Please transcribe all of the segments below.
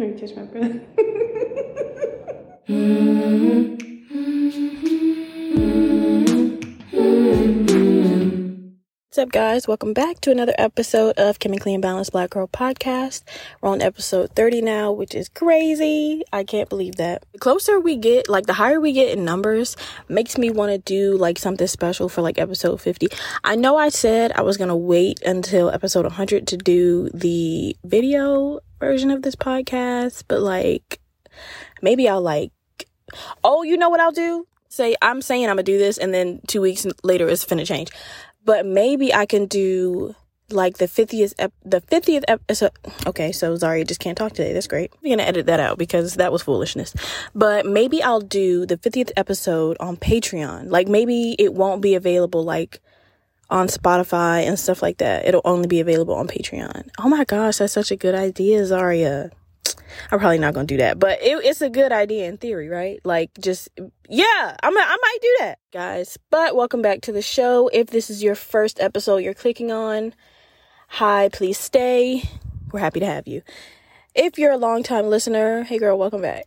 Let me catch my breath. What's up, guys? Welcome back to another episode of Chemically Imbalanced Black Girl Podcast. We're on episode 30 now, which is crazy. I can't believe that. The closer we get, like the higher we get in numbers, makes me want to do like something special for like episode 50. I know I said I was going to wait until episode 100 to do the video version of this podcast, but like maybe I'll like, oh, you know what I'll do? Say I'm saying I'm gonna do this and then 2 weeks later it's finna change. But maybe I can do like the 50th episode. Okay, so Zarya just can't talk today. That's great. I'm gonna edit that out because that was foolishness. But maybe I'll do the 50th episode on Patreon. Like maybe it won't be available like on Spotify and stuff like that. It'll only be available on Patreon. Oh my gosh, that's such a good idea, Zarya. I'm probably not gonna do that, but it's a good idea in theory, right? Like, just yeah, I might do that, guys. But welcome back to the show. If this is your first episode you're clicking on, hi, please stay. We're happy to have you. If you're a longtime listener, hey girl, welcome back.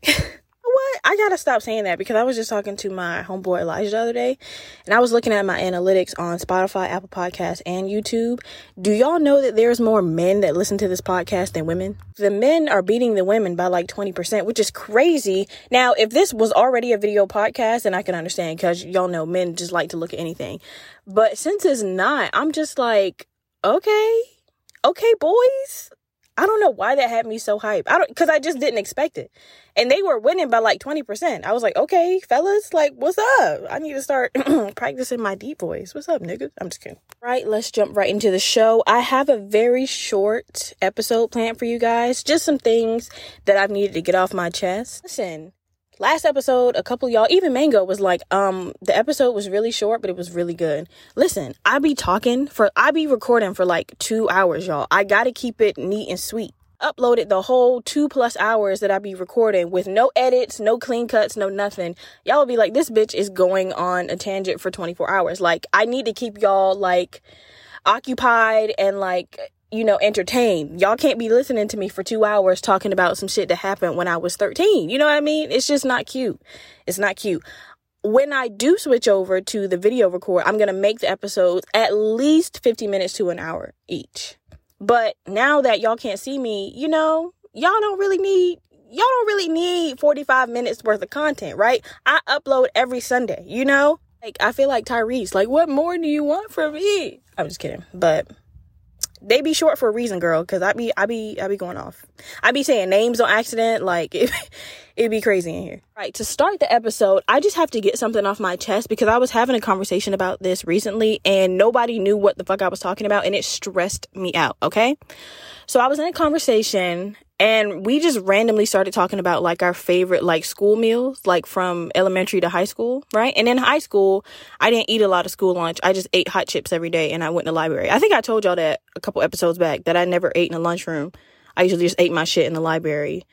What? I gotta stop saying that because I was just talking to my homeboy Elijah the other day and I was looking at my analytics on Spotify, Apple Podcasts, and YouTube. Do y'all know that there's more men that listen to this podcast than women? The men are beating the women by like 20%, which is crazy. Now, if this was already a video podcast, then I can understand because y'all know men just like to look at anything. But since it's not, I'm just like, okay, boys. I don't know why that had me so hyped. Because I just didn't expect it. And they were winning by like 20%. I was like, okay, fellas, like, what's up? I need to start practicing my deep voice. What's up, nigga? I'm just kidding. Right, let's jump right into the show. I have a very short episode planned for you guys. Just some things that I've needed to get off my chest. Listen, last episode, a couple of y'all, even Mango was like, the episode was really short, but it was really good. Listen, I be recording for like 2 hours, y'all. I gotta keep it neat and sweet. Uploaded the whole 2+ hours that I be recording with no edits, no clean cuts, no nothing. Y'all would be like, this bitch is going on a tangent for 24 hours. Like, I need to keep y'all like occupied and like, you know, entertained. Y'all can't be listening to me for 2 hours talking about some shit that happened when I was 13. You know what I mean? It's just not cute. It's not cute. When I do switch over to the video record, I'm going to make the episodes at least 50 minutes to an hour each. But now that y'all can't see me, you know, y'all don't really need 45 minutes worth of content, right? I upload every Sunday, you know? Like, I feel like Tyrese, like, what more do you want from me? I'm just kidding. But they be short for a reason, girl, because I be going off. I be saying names on accident. Like, it'd be crazy in here. Right, to start the episode, I just have to get something off my chest because I was having a conversation about this recently and nobody knew what the fuck I was talking about and it stressed me out, okay? So I was in a conversation and we just randomly started talking about like our favorite like school meals, like from elementary to high school, right? And in high school, I didn't eat a lot of school lunch. I just ate hot chips every day and I went to the library. I think I told y'all that a couple episodes back that I never ate in a lunchroom. I usually just ate my shit in the library.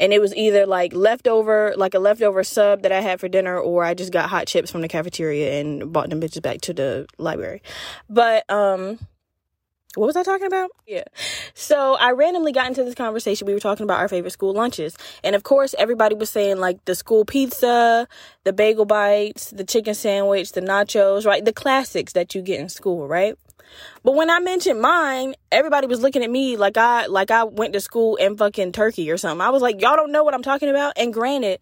And it was either like leftover, like a leftover sub that I had for dinner, or I just got hot chips from the cafeteria and bought them bitches back to the library. But, what was I talking about? Yeah. So I randomly got into this conversation. We were talking about our favorite school lunches. And of course, everybody was saying like the school pizza, the bagel bites, the chicken sandwich, the nachos, right? The classics that you get in school, right? But when I mentioned mine, everybody was looking at me like I went to school in fucking Turkey or something. I was like, y'all don't know what I'm talking about. And granted,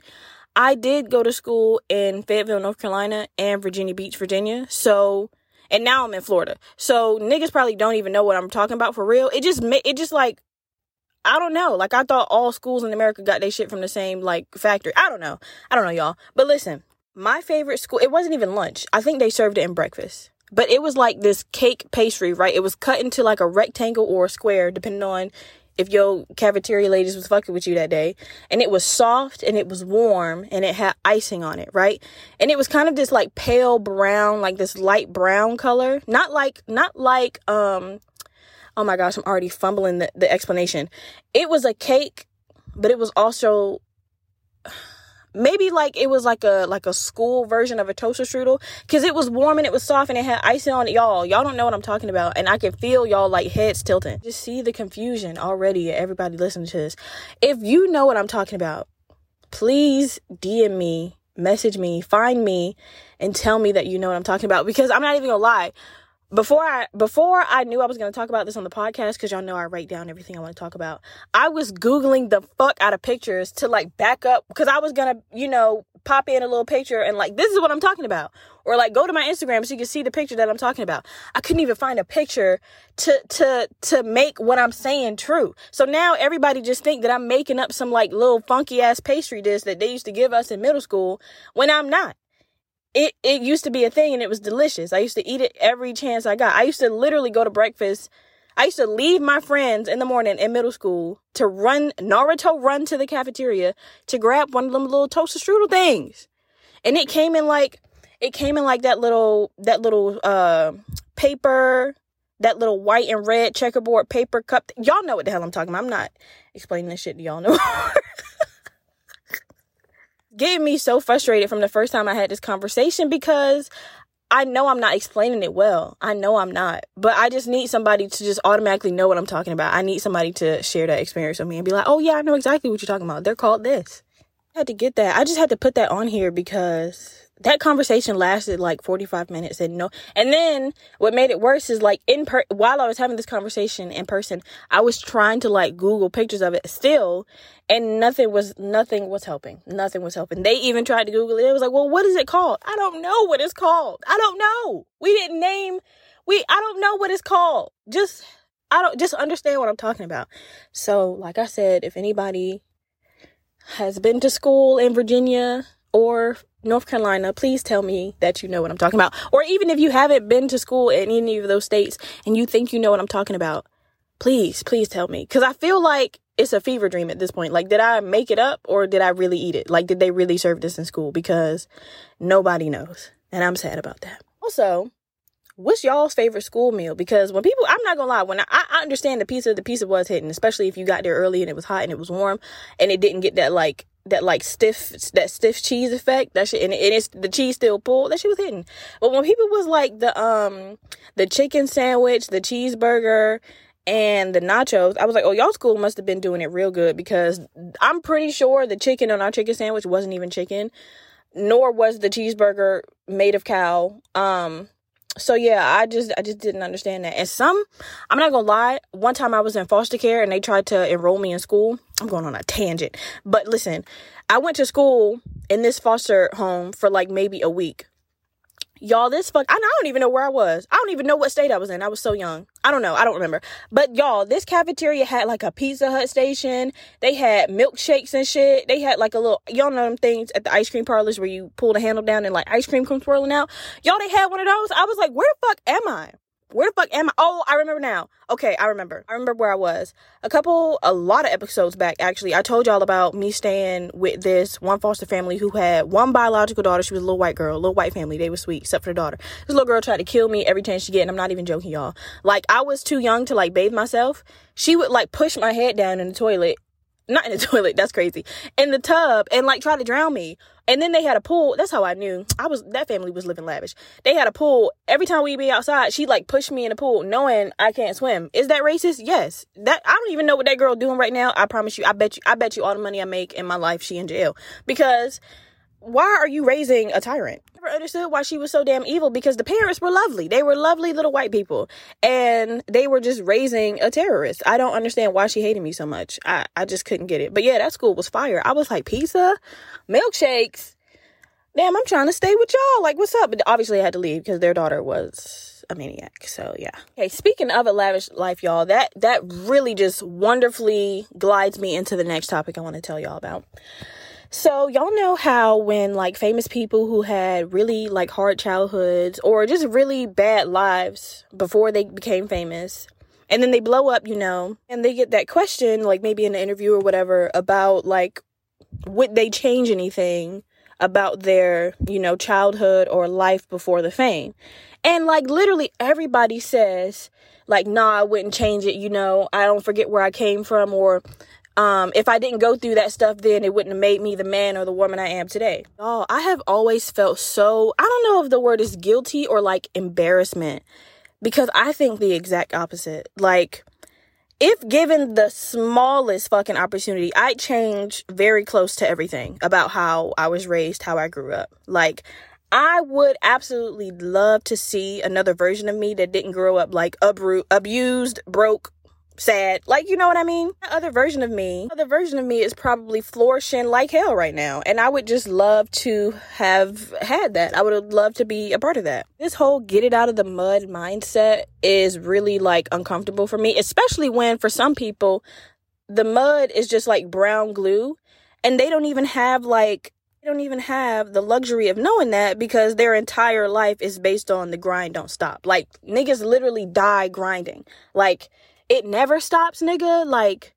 I did go to school in Fayetteville, North Carolina and Virginia Beach, Virginia. So, and now I'm in Florida. So niggas probably don't even know what I'm talking about for real. It just like, I don't know. Like I thought all schools in America got their shit from the same like factory. I don't know y'all. But listen, my favorite school, it wasn't even lunch. I think they served it in breakfast. But it was like this cake pastry, right? It was cut into like a rectangle or a square, depending on if your cafeteria ladies was fucking with you that day. And it was soft and it was warm and it had icing on it, right? And it was kind of this like pale brown, like this light brown color. Not like, oh my gosh, I'm already fumbling the explanation. It was a cake, but it was also maybe like it was like a school version of a toaster strudel, because it was warm and it was soft and it had icing on it. Y'all don't know what I'm talking about, and I can feel y'all like heads tilting. Just see the confusion already. Everybody listening to this, if you know what I'm talking about, please DM me, message me, find me, and tell me that you know what I'm talking about, because I'm not even gonna lie. Before I knew I was going to talk about this on the podcast, because y'all know I write down everything I want to talk about, I was Googling the fuck out of pictures to, like, back up, because I was going to, you know, pop in a little picture and, like, this is what I'm talking about. Or, like, go to my Instagram so you can see the picture that I'm talking about. I couldn't even find a picture to make what I'm saying true. So now everybody just think that I'm making up some, like, little funky-ass pastry dish that they used to give us in middle school, when I'm not. It used to be a thing, and it was delicious. I used to eat it every chance I got. I used to literally go to breakfast. I used to leave my friends in the morning in middle school to run to the cafeteria to grab one of them little toaster strudel things. And it came in like that little paper, that little white and red checkerboard paper cup. Y'all know what the hell I'm talking about. I'm not explaining this shit to y'all no more. Getting me so frustrated from the first time I had this conversation, because I know I'm not explaining it well. I know I'm not. But I just need somebody to just automatically know what I'm talking about. I need somebody to share that experience with me and be like, oh, yeah, I know exactly what you're talking about. They're called this. I had to get that. I just had to put that on here, because that conversation lasted like 45 minutes and no. And then what made it worse is, like, while I was having this conversation in person, I was trying to, like, Google pictures of it still, and nothing was helping. Nothing was helping. They even tried to Google it. It was like, well, what is it called? I don't know what it's called. I don't know. I don't know what it's called. Just understand what I'm talking about. So, like I said, if anybody has been to school in Virginia or North Carolina, please tell me that you know what I'm talking about. Or even if you haven't been to school in any of those states and you think you know what I'm talking about, please tell me, because I feel like it's a fever dream at this point. Like, did I make it up, or did I really eat it? Like, did they really serve this in school? Because nobody knows, and I'm sad about that. Also, what's y'all's favorite school meal? Because when people, I'm not gonna lie, when I understand the pizza was hidden, especially if you got there early and it was hot and it was warm and it didn't get that stiff cheese effect, that shit, and it's the cheese still pulled, that shit was hidden. But when people was like the chicken sandwich, the cheeseburger, and the nachos, I was like, oh, y'all school must have been doing it real good, because I'm pretty sure the chicken on our chicken sandwich wasn't even chicken, nor was the cheeseburger made of cow. So yeah, I just didn't understand that. And I'm not gonna lie, one time I was in foster care and they tried to enroll me in school. I'm going on a tangent, but listen, I went to school in this foster home for like maybe a week. Y'all, I don't even know where I was. I don't even know what state I was in. I was so young. I don't know. I don't remember. But y'all, this cafeteria had like a Pizza Hut station. They had milkshakes and shit. They had like a little, y'all know them things at the ice cream parlors where you pull the handle down and like ice cream comes swirling out. Y'all, they had one of those. I was like, where the fuck am I? Where the fuck am I? Oh, I remember now. Okay, I remember. I remember where I was. A lot of episodes back, actually. I told y'all about me staying with this one foster family who had one biological daughter. She was a little white girl, little white family. They were sweet, except for the daughter. This little girl tried to kill me every chance she get, and I'm not even joking, y'all. Like, I was too young to, like, bathe myself. She would, like, push my head down in the toilet. Not in the toilet. That's crazy. In the tub, and, like, try to drown me. And then they had a pool. That's how I knew. That family was living lavish. They had a pool. Every time we'd be outside, she'd like push me in the pool knowing I can't swim. Is that racist? Yes. I don't even know what that girl doing right now. I promise you. I bet you all the money I make in my life, she in jail. Because why are you raising a tyrant? I never understood why she was so damn evil, because the parents were lovely. They were lovely little white people, and they were just raising a terrorist. I don't understand why she hated me so much. I just couldn't get it. But yeah, that school was fire. I was like, pizza, milkshakes. Damn, I'm trying to stay with y'all. Like, what's up? But obviously I had to leave because their daughter was a maniac. So yeah. Okay, speaking of a lavish life, y'all, that really just wonderfully glides me into the next topic I want to tell y'all about. So y'all know how when like famous people who had really like hard childhoods or just really bad lives before they became famous, and then they blow up, you know, and they get that question, like maybe in an interview or whatever, about like would they change anything about their, you know, childhood or life before the fame. And like literally everybody says like, nah, I wouldn't change it. You know, I don't forget where I came from, or If I didn't go through that stuff, then it wouldn't have made me the man or the woman I am today. Oh, I have always felt so, I don't know if the word is guilty or like embarrassment, because I think the exact opposite. Like, if given the smallest fucking opportunity, I'd change very close to everything about how I was raised, how I grew up. Like, I would absolutely love to see another version of me that didn't grow up like abused, broke, sad. Like, you know what I mean? The other version of me is probably flourishing like hell right now. And I would just love to have had that. I would have loved to be a part of that. This whole get it out of the mud mindset is really like uncomfortable for me, especially when for some people, the mud is just like brown glue and they don't even have like the luxury of knowing that, because their entire life is based on the grind don't stop. Like, niggas literally die grinding. Like, it never stops, nigga. Like,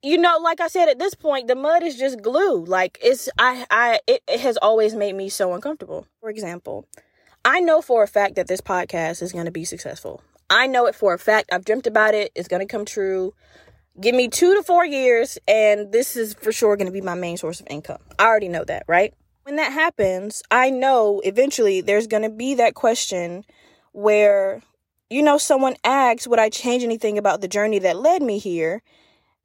you know, like I said, at this point, the mud is just glue. Like, it has always made me so uncomfortable. For example, I know for a fact that this podcast is going to be successful. I know it for a fact. I've dreamt about it. It's going to come true. Give me 2 to 4 years, and this is for sure going to be my main source of income. I already know that, right? When that happens, I know eventually there's going to be that question where, you know, someone asks, would I change anything about the journey that led me here?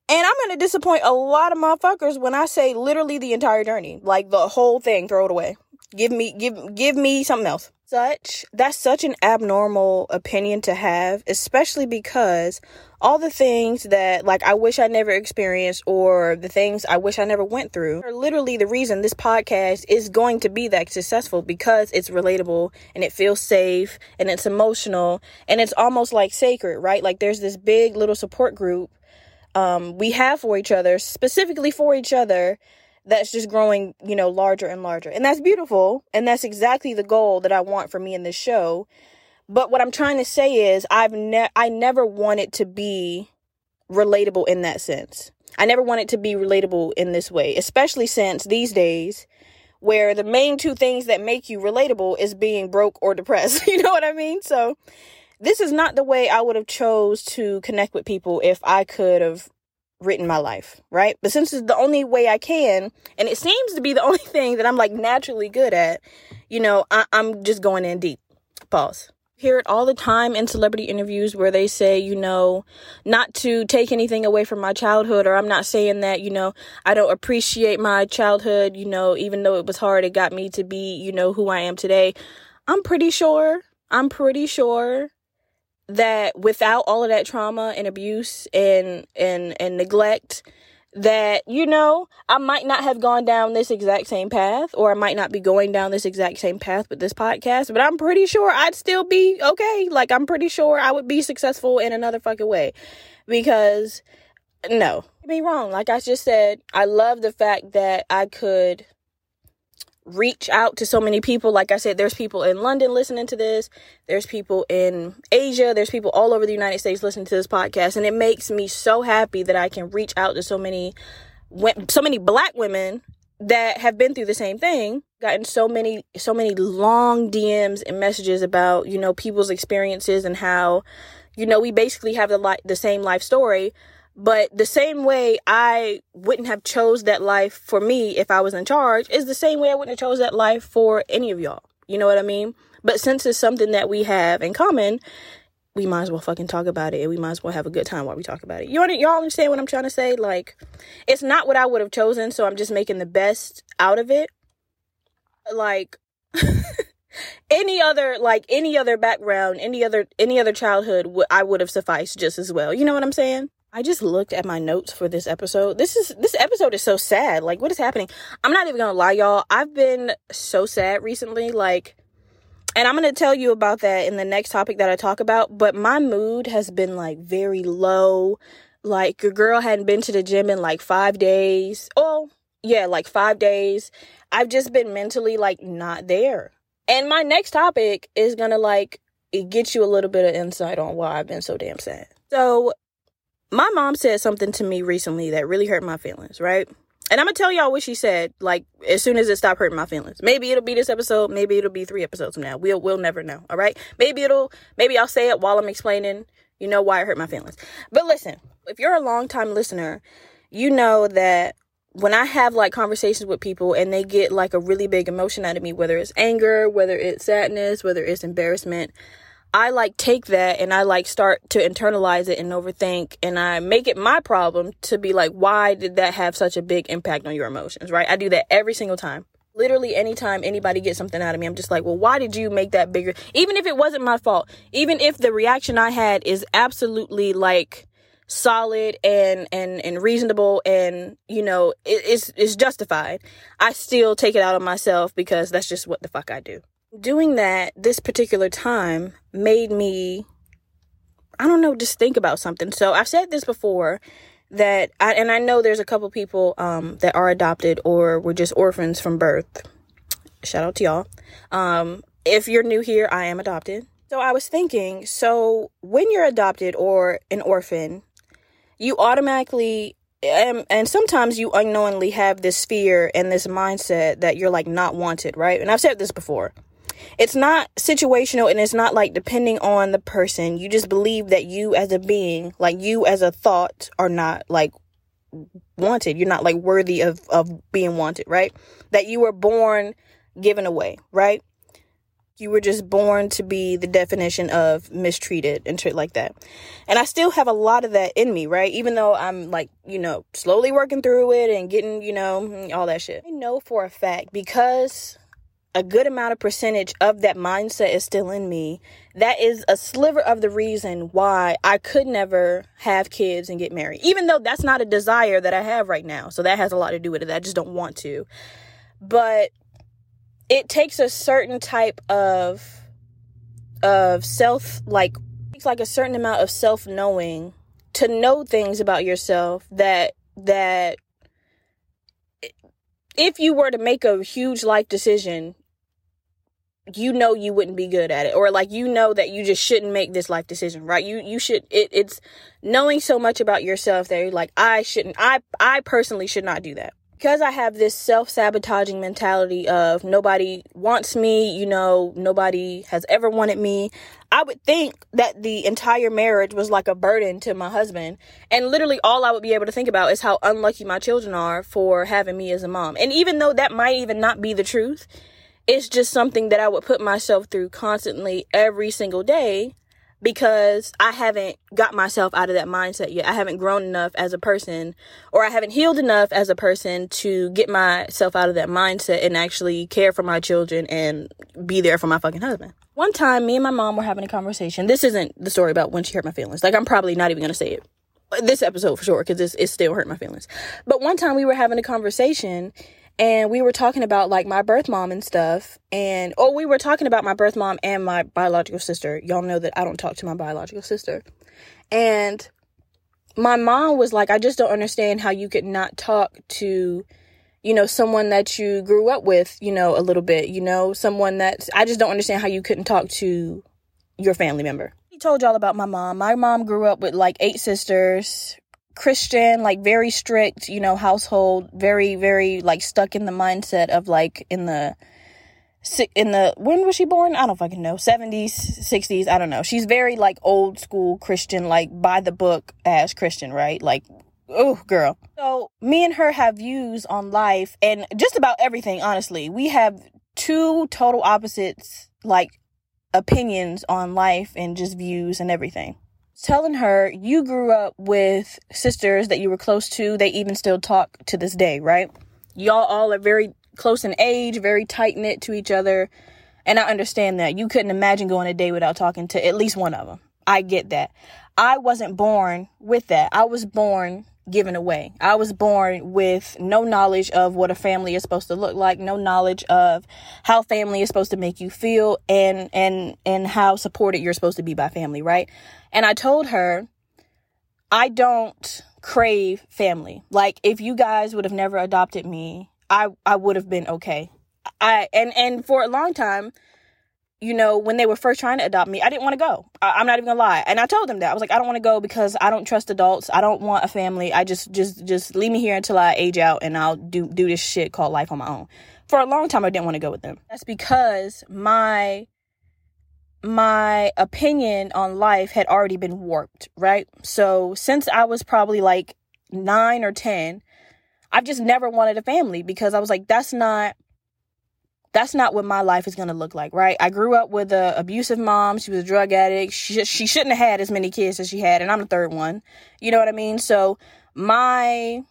And I'm going to disappoint a lot of motherfuckers when I say literally the entire journey, like the whole thing, throw it away. Give me something else. That's such an abnormal opinion to have, especially because all the things that like I wish I never experienced or the things I wish I never went through are literally the reason this podcast is going to be that successful, because it's relatable and it feels safe and it's emotional and it's almost like sacred, right? Like, there's this big little support group we have for each other, specifically for each other, that's just growing, you know, larger and larger. And that's beautiful. And that's exactly the goal that I want for me in this show. But what I'm trying to say is I never want it to be relatable in that sense. I never want it to be relatable in this way, especially since these days where the main two things that make you relatable is being broke or depressed. You know what I mean? So this is not the way I would have chose to connect with people if I could have written my life, right? But since it's the only way I can, and it seems to be the only thing that I'm like naturally good at, you know, I'm just going in deep. Pause. Hear it all the time in celebrity interviews where they say, you know, not to take anything away from my childhood, or I'm not saying that, you know, I don't appreciate my childhood, you know, even though it was hard, it got me to be, you know, who I am today. I'm pretty sure that without all of that trauma and abuse and neglect, that, you know, I might not have gone down this exact same path, or I might not be going down this exact same path with this podcast, but I'm pretty sure I'd still be okay. Like, I'm pretty sure I would be successful in another fucking way, because no, don't get me wrong. Like I just said, I love the fact that I could reach out to so many people. Like I said, there's people in London listening to this. There's people in Asia. There's people all over the United States listening to this podcast. And it makes me so happy that I can reach out to so many Black women that have been through the same thing. Gotten so many long DMs and messages about, you know, people's experiences and how, you know, we basically have the same life story. But the same way I wouldn't have chose that life for me if I was in charge is the same way I wouldn't have chose that life for any of y'all. You know what I mean? But since it's something that we have in common, we might as well fucking talk about it. And we might as well have a good time while we talk about it. Y'all understand what I'm trying to say? Like, it's not what I would have chosen, so I'm just making the best out of it. Like, any other background, any other childhood, I would have sufficed just as well. You know what I'm saying? I just looked at my notes for this episode. This episode is so sad. Like, what is happening? I'm not even gonna lie, y'all. I've been so sad recently. Like, and I'm gonna tell you about that in the next topic that I talk about. But my mood has been like very low. Like, your girl hadn't been to the gym in like 5 days. Oh, yeah, like 5 days. I've just been mentally like not there. And my next topic is gonna like get you a little bit of insight on why I've been so damn sad. So, my mom said something to me recently that really hurt my feelings, right? And I'm going to tell y'all what she said, like, as soon as it stopped hurting my feelings. Maybe it'll be this episode. Maybe it'll be 3 episodes from now. We'll never know, all right? Maybe I'll say it while I'm explaining, You know why it hurt my feelings. But listen, if you're a long-time listener, you know that when I have, like, conversations with people and they get, like, a really big emotion out of me, whether it's anger, whether it's sadness, whether it's embarrassment, I, like, take that and I, like, start to internalize it and overthink, and I make it my problem to be like, why did that have such a big impact on your emotions, right? I do that every single time. Literally anytime anybody gets something out of me, I'm just like, well, why did you make that bigger? Even if it wasn't my fault, even if the reaction I had is absolutely, like, solid and reasonable and, you know, it's justified, I still take it out on myself because that's just what the fuck I do. Doing that this particular time made me, I don't know, just think about something. So I've said this before, that I know there's a couple people that are adopted or were just orphans from birth. Shout out to y'all. If you're new here, I am adopted. So I was thinking, so when you're adopted or an orphan, you automatically, and sometimes you unknowingly have this fear and this mindset that you're, like, not wanted, right? And I've said this before. It's not situational, and it's not, like, depending on the person. You just believe that you as a being, like, you as a thought, are not, like, wanted. You're not, like, worthy of being wanted, right? That you were born given away, right? You were just born to be the definition of mistreated and shit like that. And I still have a lot of that in me, right? Even though I'm, like, you know, slowly working through it and getting, you know, all that shit. I know for a fact, because a good amount of percentage of that mindset is still in me, that is a sliver of the reason why I could never have kids and get married, even though that's not a desire that I have right now. So that has a lot to do with it. I just don't want to. But it takes a certain type of self, like, it's like a certain amount of self-knowing to know things about yourself that if you were to make a huge life decision, you know you wouldn't be good at it, or, like, you know that you just shouldn't make this life decision, right? You should, it's knowing so much about yourself that you're like, I personally should not do that. Because I have this self-sabotaging mentality of nobody wants me, you know, nobody has ever wanted me. I would think that the entire marriage was like a burden to my husband. And literally all I would be able to think about is how unlucky my children are for having me as a mom. And even though that might even not be the truth, it's just something that I would put myself through constantly every single day, because I haven't got myself out of that mindset yet. I haven't grown enough as a person, or I haven't healed enough as a person to get myself out of that mindset and actually care for my children and be there for my fucking husband. One time, me and my mom were having a conversation. This isn't the story about when she hurt my feelings. Like, I'm probably not even going to say it this episode for sure, because it still hurt my feelings. But one time we were having a conversation, and we were talking about, like, my birth mom and stuff. And, oh, we were talking about my birth mom and my biological sister. Y'all know that I don't talk to my biological sister. And my mom was like, I just don't understand how you could not talk to, you know, someone that you grew up with, you know, a little bit, you know, someone that, I just don't understand how you couldn't talk to your family member. He told y'all about my mom. My mom grew up with, like, 8 sisters. Christian, like, very strict, you know, household, very, very, like, stuck in the mindset of, like, in the when was she born? I don't fucking know. 70s, 60s, I don't know. She's very, like, old school Christian, like, by the book ass Christian, right? Like, oh, girl. So me and her have views on life and just about everything, honestly. We have 2 total opposites, like, opinions on life and just views and everything. Telling her, you grew up with sisters that you were close to. They even still talk to this day, right? Y'all all are very close in age, very tight-knit to each other. And I understand that. You couldn't imagine going a day without talking to at least one of them. I get that. I wasn't born with that. I was born given away. I was born with no knowledge of what a family is supposed to look like, no knowledge of how family is supposed to make you feel, and how supported you're supposed to be by family, right? And I told her, I don't crave family. Like, if you guys would have never adopted me, I would have been okay. And for a long time, you know, when they were first trying to adopt me, I didn't want to go. I'm not even gonna lie. And I told them that. I was like, I don't want to go because I don't trust adults. I don't want a family. I just leave me here until I age out and I'll do this shit called life on my own. For a long time, I didn't want to go with them. That's because my my opinion on life had already been warped, right? So since I was probably like 9 or 10, I've just never wanted a family because I was like, that's not what my life is going to look like, right? I grew up with an abusive mom. She was a drug addict. She shouldn't have had as many kids as she had, and I'm the third one. You know what I mean? So my,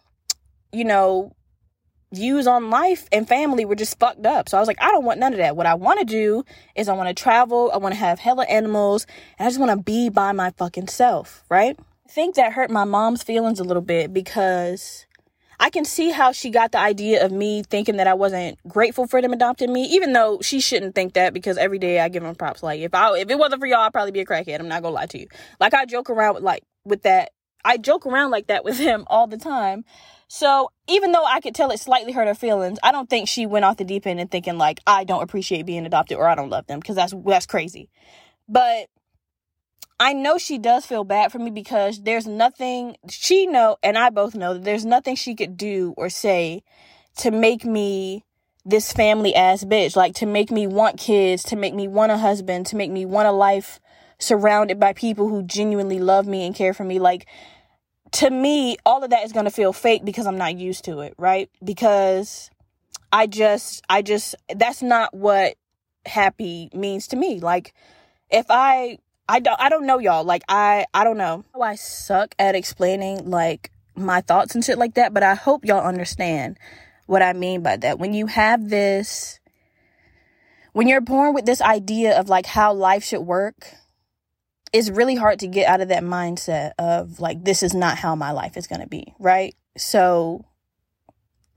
views on life and family were just fucked up. So I was like, I don't want none of that. What I want to do is I want to travel. I want to have hella animals. And I just want to be by my fucking self, right? I think that hurt my mom's feelings a little bit because I can see how she got the idea of me thinking that I wasn't grateful for them adopting me, even though she shouldn't think that, because every day I give them props. Like, if it wasn't for y'all, I'd probably be a crackhead. I'm not gonna lie to you. Like, I joke around with that. I joke around like that with him all the time. So even though I could tell it slightly hurt her feelings, I don't think she went off the deep end and thinking like, I don't appreciate being adopted or I don't love them, because that's crazy. But I know she does feel bad for me because there's nothing she know, and I both know that there's nothing she could do or say to make me this family ass bitch, like to make me want kids, to make me want a husband, to make me want a life surrounded by people who genuinely love me and care for me. Like, to me, all of that is going to feel fake because I'm not used to it, right? Because I just that's not what happy means to me. Like, if I don't know, y'all. Like, I don't know. I suck at explaining, like, my thoughts and shit like that, but I hope y'all understand what I mean by that. When you're born with this idea of, like, how life should work, it's really hard to get out of that mindset of, like, this is not how my life is going to be, right? So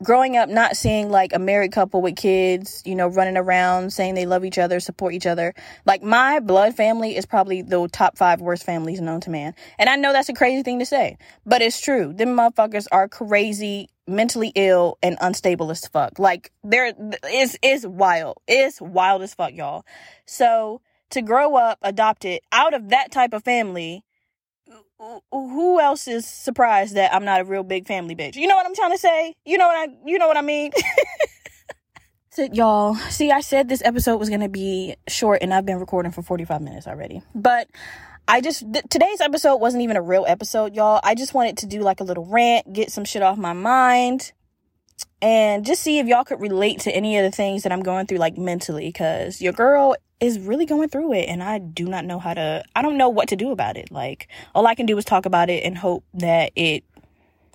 growing up not seeing like a married couple with kids, running around saying they love each other, support each other. Like, my blood family is probably the top 5 worst families known to man. And I know that's a crazy thing to say, but it's true. Them motherfuckers are crazy, mentally ill, and unstable as fuck. Like, it's wild. It's wild as fuck, y'all. So to grow up adopted out of that type of family, who else is surprised that I'm not a real big family bitch? You know what I'm trying to say? You know what I mean? So, y'all, see, I said this episode was going to be short, and I've been recording for 45 minutes already. But today's episode wasn't even a real episode, y'all. I just wanted to do like a little rant, get some shit off my mind, and just see if y'all could relate to any of the things that I'm going through, like, mentally, because your girl is really going through it, and I don't know what to do about it. Like, all I can do is talk about it and hope that it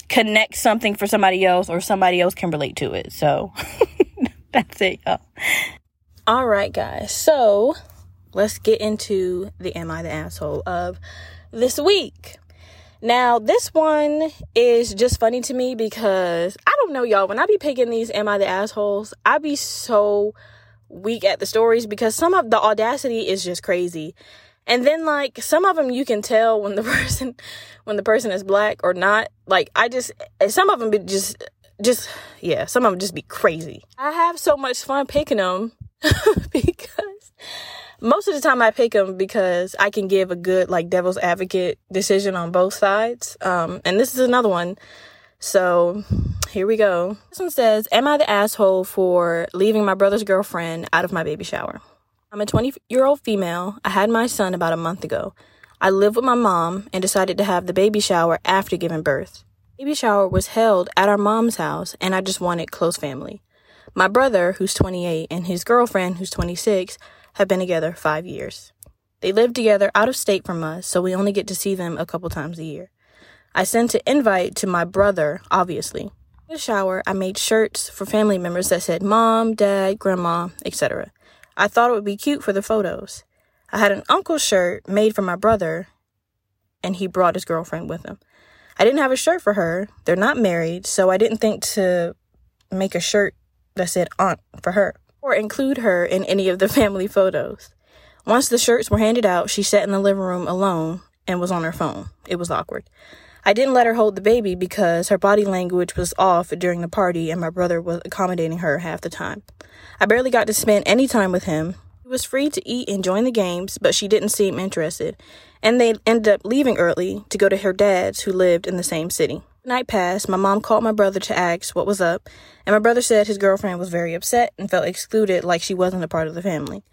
connects something for somebody else, or somebody else can relate to it. So that's it, y'all. All right, guys, so let's get into the Am I the Asshole of this week. Now, this one is just funny to me because, I don't know, y'all, when I be picking these Am I the Assholes, I be so weak at the stories because some of the audacity is just crazy. And then, like, some of them you can tell when the person is black or not. Like, some of them be just yeah, some of them just be crazy. I have so much fun picking them because most of the time I pick them because I can give a good, like, devil's advocate decision on both sides. And this is another one. So here we go. This one says, am I the asshole for leaving my brother's girlfriend out of my baby shower? I'm a 20-year-old female. I had my son about a month ago. I live with my mom and decided to have the baby shower after giving birth. The baby shower was held at our mom's house, and I just wanted close family. My brother, who's 28, and his girlfriend, who's 26, have been together 5 years. They live together out of state from us, so we only get to see them a couple times a year. I sent an invite to my brother, obviously. In the shower, I made shirts for family members that said mom, dad, grandma, etc. I thought it would be cute for the photos. I had an uncle shirt made for my brother, and he brought his girlfriend with him. I didn't have a shirt for her. They're not married, so I didn't think to make a shirt that said aunt for her or include her in any of the family photos. Once the shirts were handed out, she sat in the living room alone and was on her phone. It was awkward. I didn't let her hold the baby because her body language was off during the party, and my brother was accommodating her half the time. I barely got to spend any time with him. He was free to eat and join the games, but she didn't seem interested, and they ended up leaving early to go to her dad's, who lived in the same city. The night passed. My mom called my brother to ask what was up, and my brother said his girlfriend was very upset and felt excluded, like she wasn't a part of the family.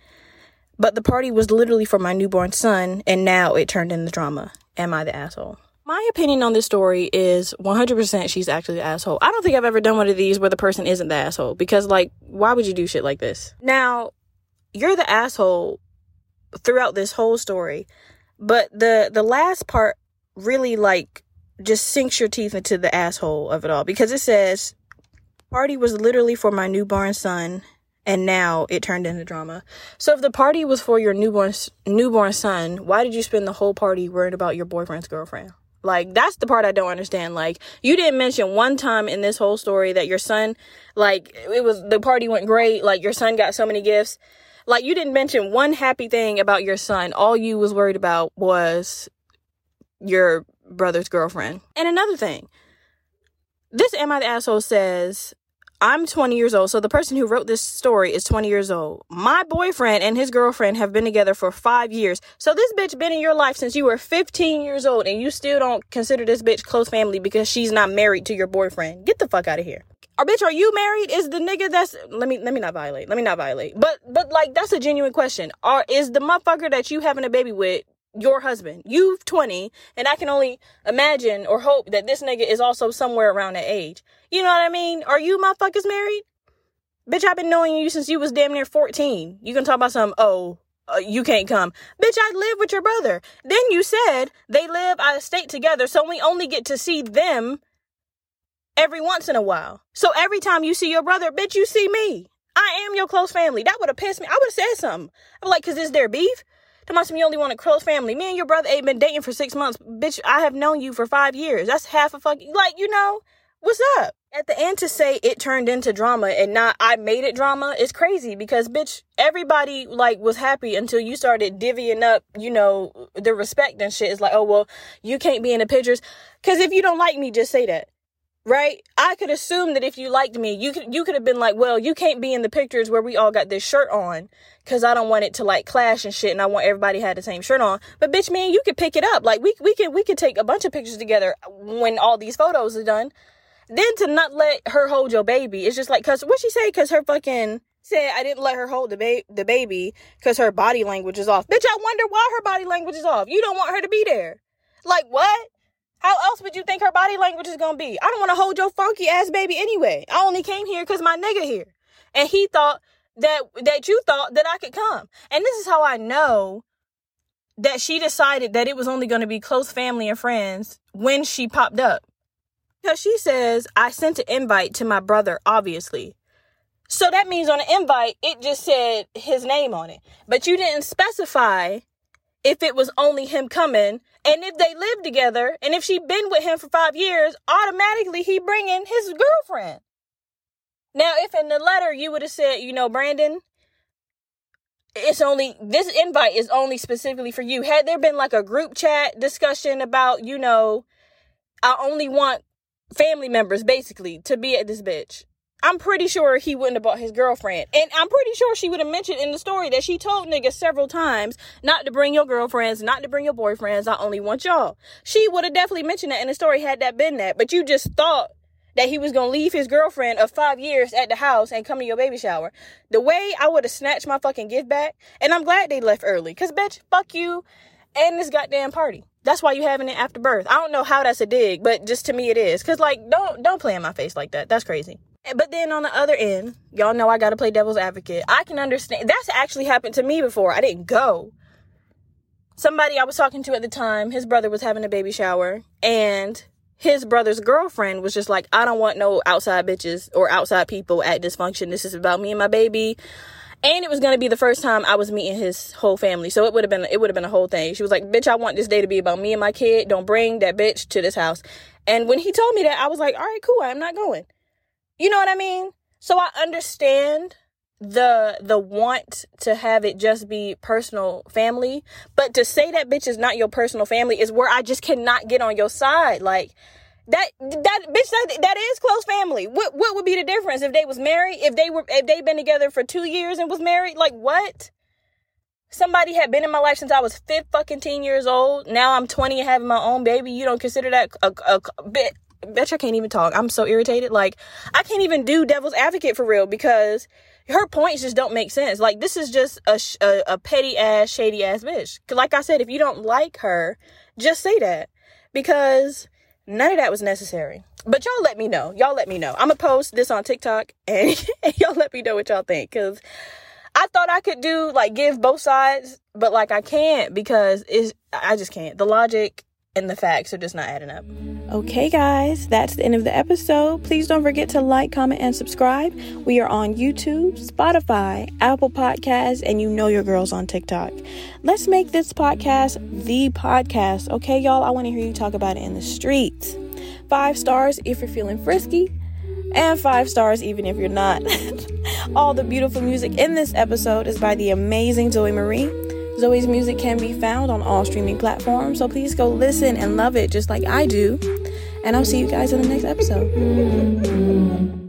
But the party was literally for my newborn son, and now it turned into drama. Am I the asshole? My opinion on this story is 100% she's actually the asshole. I don't think I've ever done one of these where the person isn't the asshole, because, like, why would you do shit like this? Now, you're the asshole throughout this whole story, but the last part really, like, just sinks your teeth into the asshole of it all, because it says, party was literally for my newborn son, and now it turned into drama. So if the party was for your newborn son, why did you spend the whole party worried about your boyfriend's girlfriend? Like, that's the part I don't understand. Like, you didn't mention one time in this whole story that your son, like, it was, the party went great, like, your son got so many gifts. Like, you didn't mention one happy thing about your son. All you was worried about was your brother's girlfriend. And another thing, this Am I the Asshole says, I'm 20 years old. So the person who wrote this story is 20 years old. My boyfriend and his girlfriend have been together for 5 years. So this bitch been in your life since you were 15 years old, and you still don't consider this bitch close family because she's not married to your boyfriend. Get the fuck out of here. Or bitch, are you married? Is the nigga that's, let me not violate. But like, that's a genuine question. Or is the motherfucker that you having a baby with your husband? You've 20, and I can only imagine or hope that this nigga is also somewhere around that age. You know what I mean? Are you motherfuckers married? Bitch, I've been knowing you since you was damn near 14. You can talk about some, you can't come. Bitch, I live with your brother. Then you said they live out of state together, so we only get to see them every once in a while. So every time you see your brother, bitch, you see me. I am your close family. That would have pissed me. I would have said something. I'm like, cause it's their beef. You only want a close family. Me and your brother ain't been dating for 6 months. Bitch, I have known you for 5 years. That's half a fucking, like, you know, what's up? At the end to say it turned into drama and not I made it drama is crazy, because, bitch, everybody, like, was happy until you started divvying up, you know, the respect and shit. It's like, oh, well, you can't be in the pictures. Because if you don't like me, just say that. Right? I could assume that if you liked me, you could have been like, well, you can't be in the pictures where we all got this shirt on, because I don't want it to, like, clash and shit, and I want everybody had the same shirt on. But bitch, man, you could pick it up. Like, we could take a bunch of pictures together when all these photos are done. Then to not let her hold your baby, it's just like, cause what she say? Cause her fucking said I didn't let her hold the baby because her body language is off. Bitch, I wonder why her body language is off. You don't want her to be there. Like, what? How else would you think her body language is gonna be? I don't want to hold your funky ass baby anyway. I only came here because my nigga here. And he thought that you thought that I could come. And this is how I know that she decided that it was only going to be close family and friends when she popped up. Because she says, I sent an invite to my brother, obviously. So that means on the invite, it just said his name on it. But you didn't specify if it was only him coming, and if they live together, and if she been with him for 5 years, automatically he bringing his girlfriend. Now, if in the letter you would have said, you know, Brandon, it's only, this invite is only specifically for you. Had there been like a group chat discussion about, you know, I only want family members basically to be at this bitch, I'm pretty sure he wouldn't have bought his girlfriend. And I'm pretty sure she would have mentioned in the story that she told niggas several times not to bring your girlfriends, not to bring your boyfriends. I only want y'all. She would have definitely mentioned that in the story had that been that. But you just thought that he was going to leave his girlfriend of 5 years at the house and come to your baby shower. The way I would have snatched my fucking gift back. And I'm glad they left early. Because, bitch, fuck you and this goddamn party. That's why you having it after birth. I don't know how that's a dig, but just to me it is. Because, like, don't play in my face like that. That's crazy. But then on the other end, y'all know I got to play devil's advocate. I can understand. That's actually happened to me before. I didn't go. Somebody I was talking to at the time, his brother was having a baby shower. And his brother's girlfriend was just like, I don't want no outside bitches or outside people at this function. This is about me and my baby. And it was going to be the first time I was meeting his whole family. So it would have been a whole thing. She was like, bitch, I want this day to be about me and my kid. Don't bring that bitch to this house. And when he told me that, I was like, all right, cool. I'm not going. You know what I mean? So I understand the want to have it just be personal family. But to say that bitch is not your personal family is where I just cannot get on your side. Like, that bitch, that is close family. What would be the difference if they was married? If they been together for 2 years and was married? Like, what? Somebody had been in my life since I was 15 years old. Now I'm 20 and having my own baby. You don't consider that a bit... Bitch, I can't even talk. I'm so irritated. Like, I can't even do devil's advocate for real because her points just don't make sense. Like, this is just a petty ass, shady ass bitch. Like I said, if you don't like her, just say that because none of that was necessary. But y'all let me know. I'm going to post this on TikTok and y'all let me know what y'all think because I thought I could do, like, give both sides, but, like, I can't because I just can't. The logic and the facts are just not adding up. Okay, guys, that's the end of the episode. Please don't forget to like, comment, and subscribe. We are on YouTube, Spotify, Apple Podcasts, and you know your girl's on TikTok. Let's make this podcast the podcast. Okay, y'all, I want to hear you talk about it in the streets. 5 stars if you're feeling frisky, and 5 stars even if you're not. All the beautiful music in this episode is by the amazing Zoe Marie. Zoe's music can be found on all streaming platforms, so please go listen and love it just like I do. And I'll see you guys in the next episode.